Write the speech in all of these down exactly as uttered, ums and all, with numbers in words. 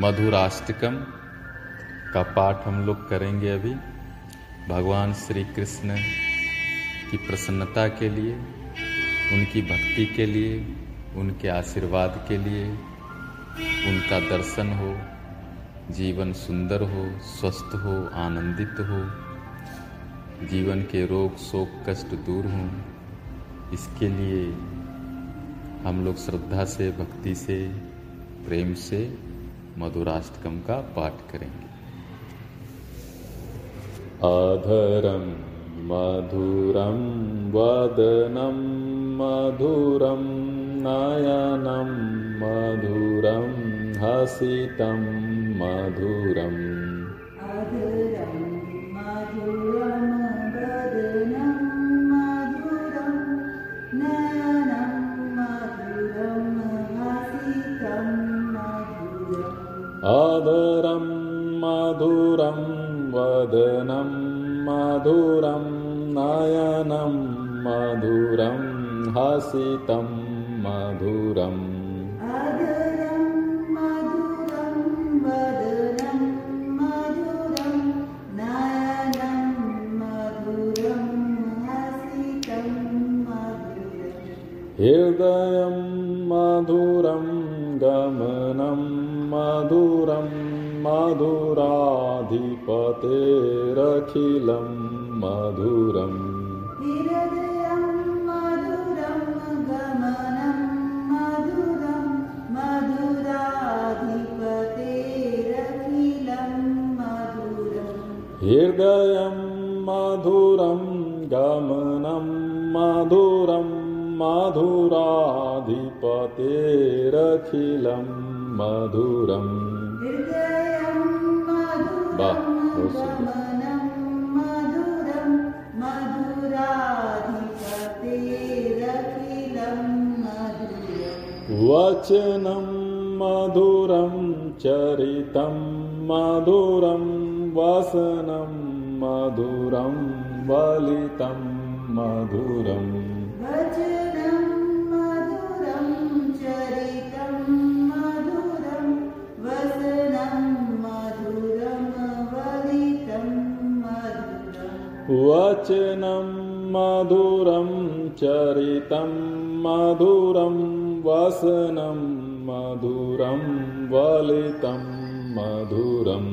मधुराष्टकम का पाठ हम लोग करेंगे अभी भगवान श्री कृष्ण की प्रसन्नता के लिए, उनकी भक्ति के लिए, उनके आशीर्वाद के लिए। उनका दर्शन हो, जीवन सुंदर हो, स्वस्थ हो, आनंदित हो, जीवन के रोग शोक कष्ट दूर हों। इसके लिए हम लोग श्रद्धा से, भक्ति से, प्रेम से मधुराष्टकम का पाठ करेंगे। आधरम मधुरम वदनम मधुरम नयनम मधुरम हसितम मधुरम। आधरम मधुरम वदनम मधुरम नयनम मधुरम हसितम मधुरम। आधरम मधुरम वदनम मधुरम नयनम मधुरम हसितम मधुरम। आधरम मधुरम वदनम मधुरम नयनम मधुरम हसितम मधुरम। हृदयम मधुरम गमनम मधुरम मधुराधिपतेरखिलं मधुरम्। हृदयं मधुरं गमनं मधुरं मधुराधिपतेरखिलं मधुरम्। हृदयं मधुरं गमनं मधुरं मधुराधिपतेरखिलं मधुरम्। वचनं मधुरं चरितं मधुरं वसनं मधुरं वलितं मधुरम्। वचनं मधुरं चरितं मधुरं वसनं मधुरं वलितं मधुरम्। वचनं मधुरं चरितं मधुरं वसनं मधुरं वलितं मधुरम्।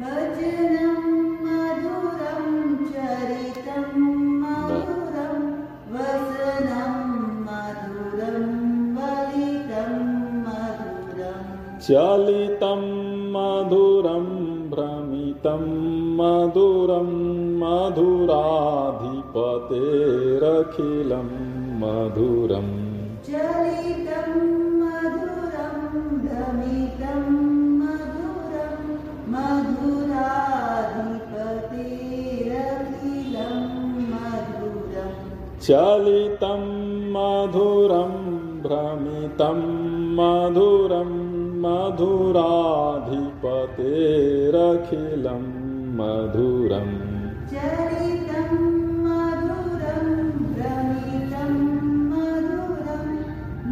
वचनं मधुरं चरितं मधुरं वसनं मधुरं वलितं मधुरम्। चलितं मधुरं भ्रमितं मधुरं मधुराधिपतेरखिलं मधुरम्। चलितं मधुरं भ्रमितं मधुरं मधुराधिपतेरखिलं मधुरम्। चलितं मधुरं भ्रमितं मधुरं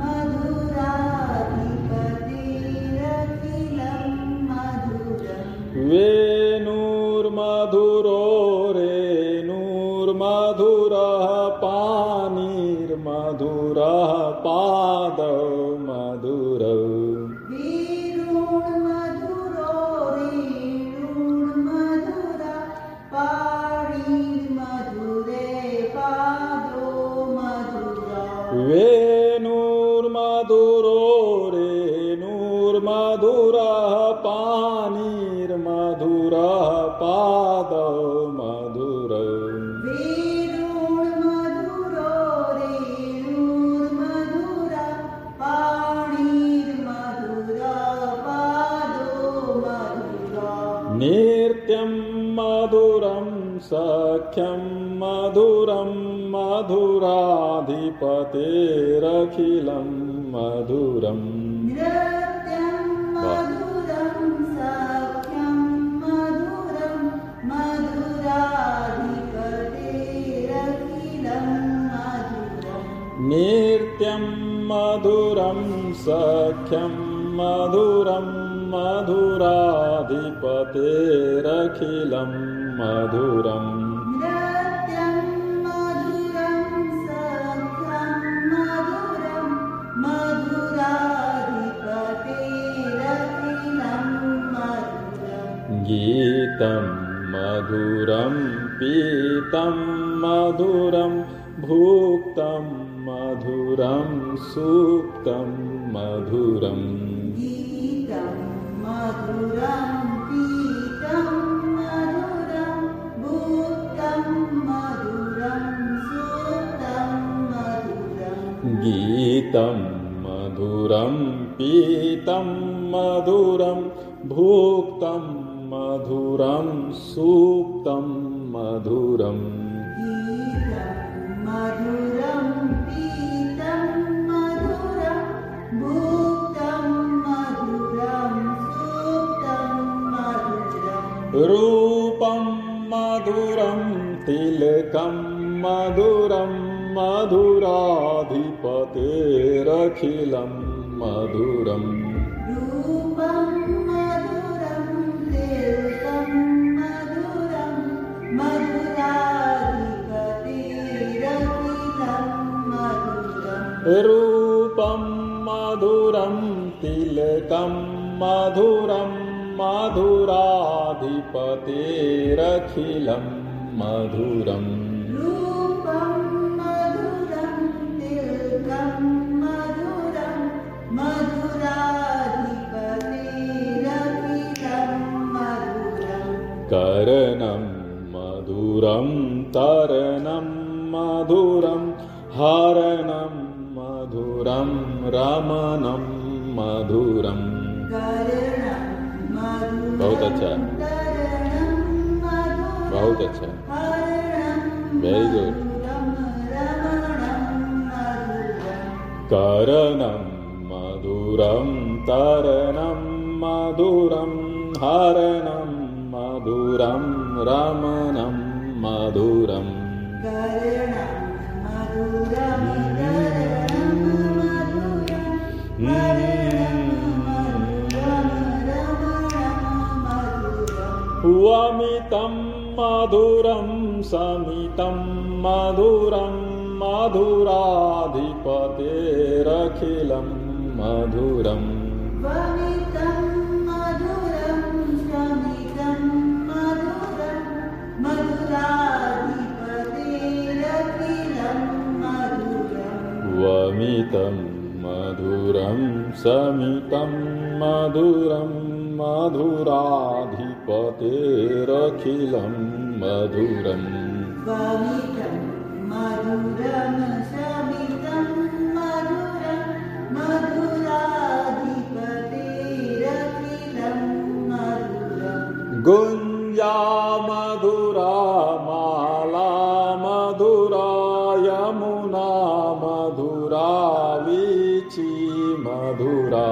मधुराधिपतेरखिलं मधुरम्। चलितं वेणुर्मधुरो रेणुर्मधुरः पाणिर्मधुरः पादौ मधुरौ। वेणुर्मधुरो रेणुर्मधुरः पाणिर्मधुरे पादौ मधुरौ। वेणुर्मधुरो रेणुर्मधुरः मधुरः पादौ मधुरौ। वेणुर्मधुरो रेणुर्मधुरः पाणिर्मधुरः पादौ मधुरः। नित्यं मधुरं सख्यं मधुरं मधुराधिपतेरखिलं मधुरम्। नित्यं मधुरं सख्यं मधुरं मधुराधिपतेरखिलं मधुरं गीतं मधुरं पीतं मधुरं भुक्तं मधुरं सुप्तं मधुरं गीतं मधुरं पीतं मधुरं भुक्तं मधुरं सुप्तं मधुरं गीतं मधुरं पीतं मधुरं भुक्तं मधुरं सूक्तं मधुरं मधुरं पीतं मधुरं भुक्तं मधुरं सूक्तं मधुरं रूपं मधुरं तिलकं मधुरं मधुराधिपतेरखिलं मधुरं रूपं मधुरं तिलकं मधुरं मधुराधिपतेरखिलं मधुरं रूपं मधुरं तिलकं मधुरं मधुराधिपतेरखिलं मधुरं करणं मधुरं तरणं मधुरं हरणं मधुरं रमणं मधुरं बहुत अच्छा बहुत अच्छा वेरी गुड करणं मधुरं तरणं मधुरं हरणं मधुरं रमणं मधुरं वमितं मधुरं समितं मधुरं मधुराधिपतेरखिलं मधुरं वमितं मधुरं समितं मधुरं मधुराधिपतेरखिलं मधुरं वमितं मधुरं समितं मधुरं मधुराधिपतेरखिलं मधुरं वमितं मधुरं समितं मधुरं मधुराधिपतेरखिलं मधुरं गुञ्जा मधुरा माला मधुरा यमुना मधुरा वीची मधुरा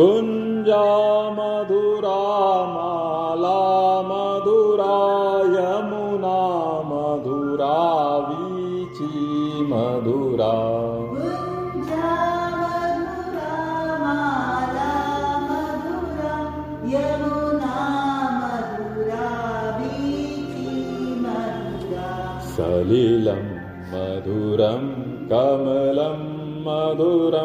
गुञ्जा मधुरा माला मधुरा यमुना मधुरा वीची मधुरा गुञ्जा मधुरा माला मधुरा यमुना मधुरा वीची मधुरा सलिलं मधुरं कमलं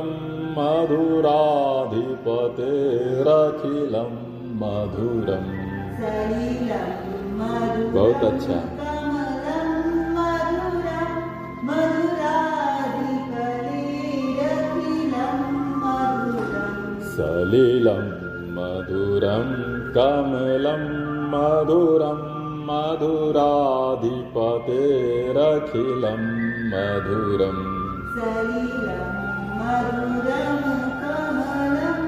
मधुरं मधुराधिपतेरखिलं मधुरं बहुत अच्छा सलिलं मधुरं कमलं मधुरं मधुराधिपतेरखिलं मधुरं मधुरं कमलं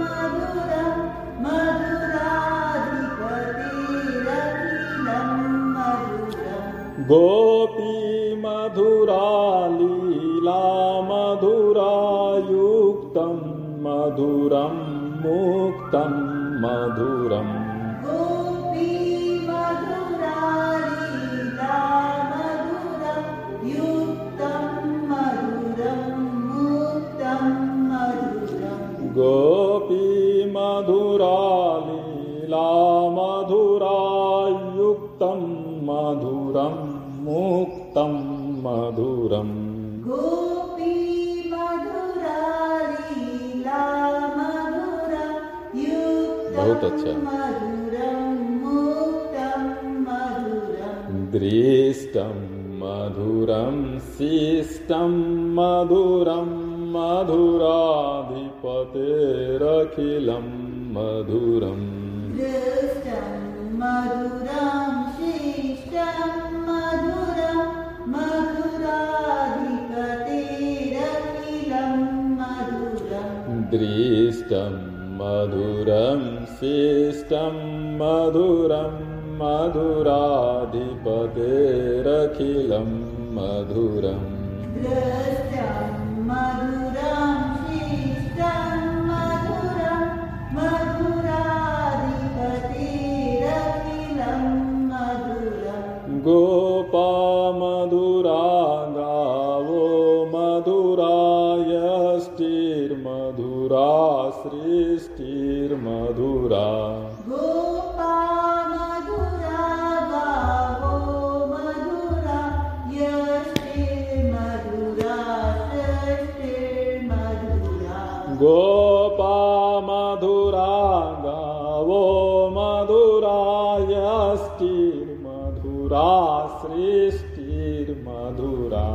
मधुरं मधुराधिपतेरखिलं मधुरं गोपी मधुरा लीला मधुरा युक्तं मधुरं मुक्तं मधुरं गोपी गोक्तं मधुरं मोक्तं मधुरं गोपी मधुरा लीला मधुरा युक्तं बहुत अच्छा मधुरं मोक्तं मधुरं दृष्टं मधुरं शिष्टं मधुरं मधुराधिपतेरखिलं मधुरं दृष्टं मधुरं शिष्टं मधुरं मधुराधिपतेरखिलं मधुरं दृष्टं मधुरं शिष्टं मधुरं मधुराधिपतेरखिलं मधुरं दृष्टं मधुरं शिष्टं मधुरं मधुराधिपतेरखिलं मधुरं गोपा मधुरा गावो मधुरा यष्टिर्मधुरा सृष्टिर्मधुरा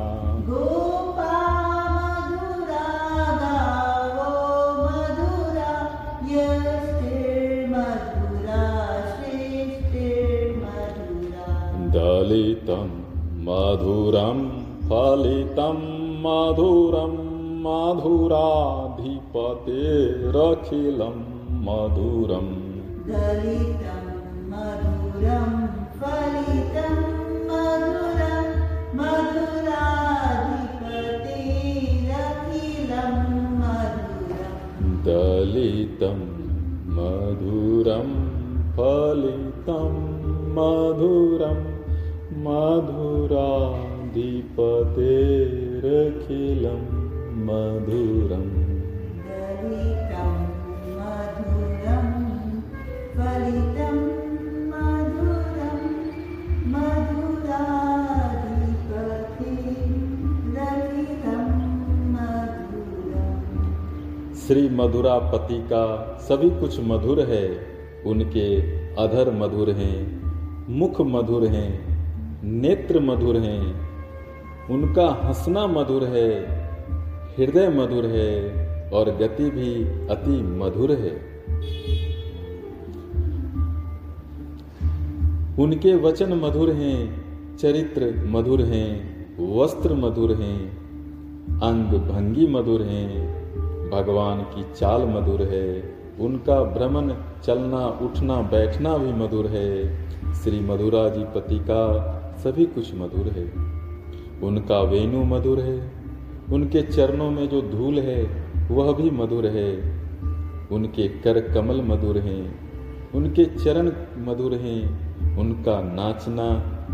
गोपा मधुरा गावो मधुरा यष्टिर्मधुरा सृष्टिर्मधुरा गोपा मधुरा गावो मधुरा यष्टिर्मधुरा सृष्टिर्मधुरा गोपा मधुरा गावो मधुरा यष्टिर्मधुरा सृष्टिर्मधुरा दलितं मधुरं फलितं मधुरं मधुराधिपतेरखिलं मधुरं दलितं मधुरं फलितं मधुरं मधुराधिपतेरखिलं मधुरं दलितं मधुरं फलितं मधुरं मधुराधिपतेरखिलं मधुरं दलितं मधुरं फलितं मधुरं मधुराधिपतेरखिलं मधुरं। श्री मधुरापति का सभी कुछ मधुर है, उनके अधर मधुर हैं, मुख मधुर हैं, नेत्र मधुर हैं, उनका हंसना मधुर है, हृदय मधुर है और गति भी अति मधुर है। उनके वचन मधुर हैं, चरित्र मधुर हैं, वस्त्र मधुर हैं, अंग भंगी मधुर हैं, भगवान की चाल मधुर है, उनका भ्रमण चलना उठना बैठना भी मधुर है। श्री मधुरा जी पति का सभी कुछ मधुर है, उनका वेणु मधुर है, उनके चरणों में जो धूल है वह भी मधुर है, उनके कर कमल मधुर हैं, उनके चरण मधुर हैं, उनका नाचना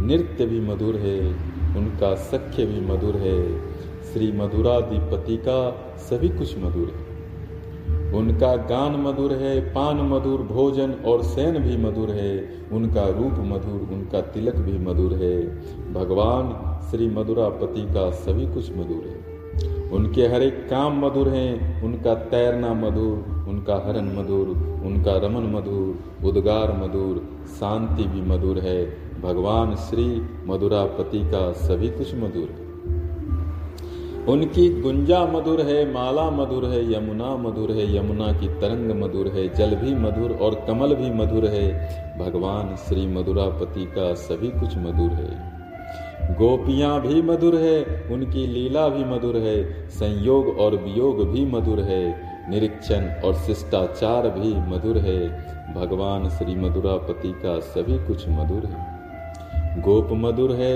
नृत्य भी मधुर है, उनका सख्य भी मधुर है। श्री मधुराधिपति का सभी कुछ मधुर है, उनका गान मधुर है, पान मधुर, भोजन और शयन भी मधुर है, उनका रूप मधुर, उनका तिलक भी मधुर है। भगवान श्री मधुरापति का सभी कुछ मधुर है, उनके हर एक काम मधुर हैं, उनका तैरना मधुर, उनका हरण मधुर, उनका रमन मधुर, उद्गार मधुर, शांति भी मधुर है। भगवान श्री मधुरापति का सभी कुछ मधुर है, उनकी गुंजा मधुर है, माला मधुर है, यमुना मधुर है, यमुना की तरंग मधुर है, जल भी मधुर और कमल भी मधुर है। भगवान श्री मधुरापति का सभी कुछ मधुर है, गोपियाँ भी मधुर है, उनकी लीला भी मधुर है, संयोग और वियोग भी मधुर है, निरीक्षण और शिष्टाचार भी मधुर है। भगवान श्री मधुरापति का सभी कुछ मधुर है, गोप मधुर है,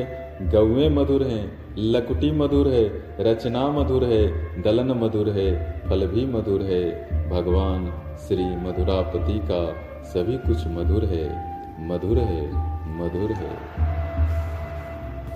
गौएं मधुर हैं, लकुटी मधुर है, रचना मधुर है, दलन मधुर है, फल भी मधुर है। भगवान श्री मधुरापति का सभी कुछ मधुर है, मधुर है, मधुर है।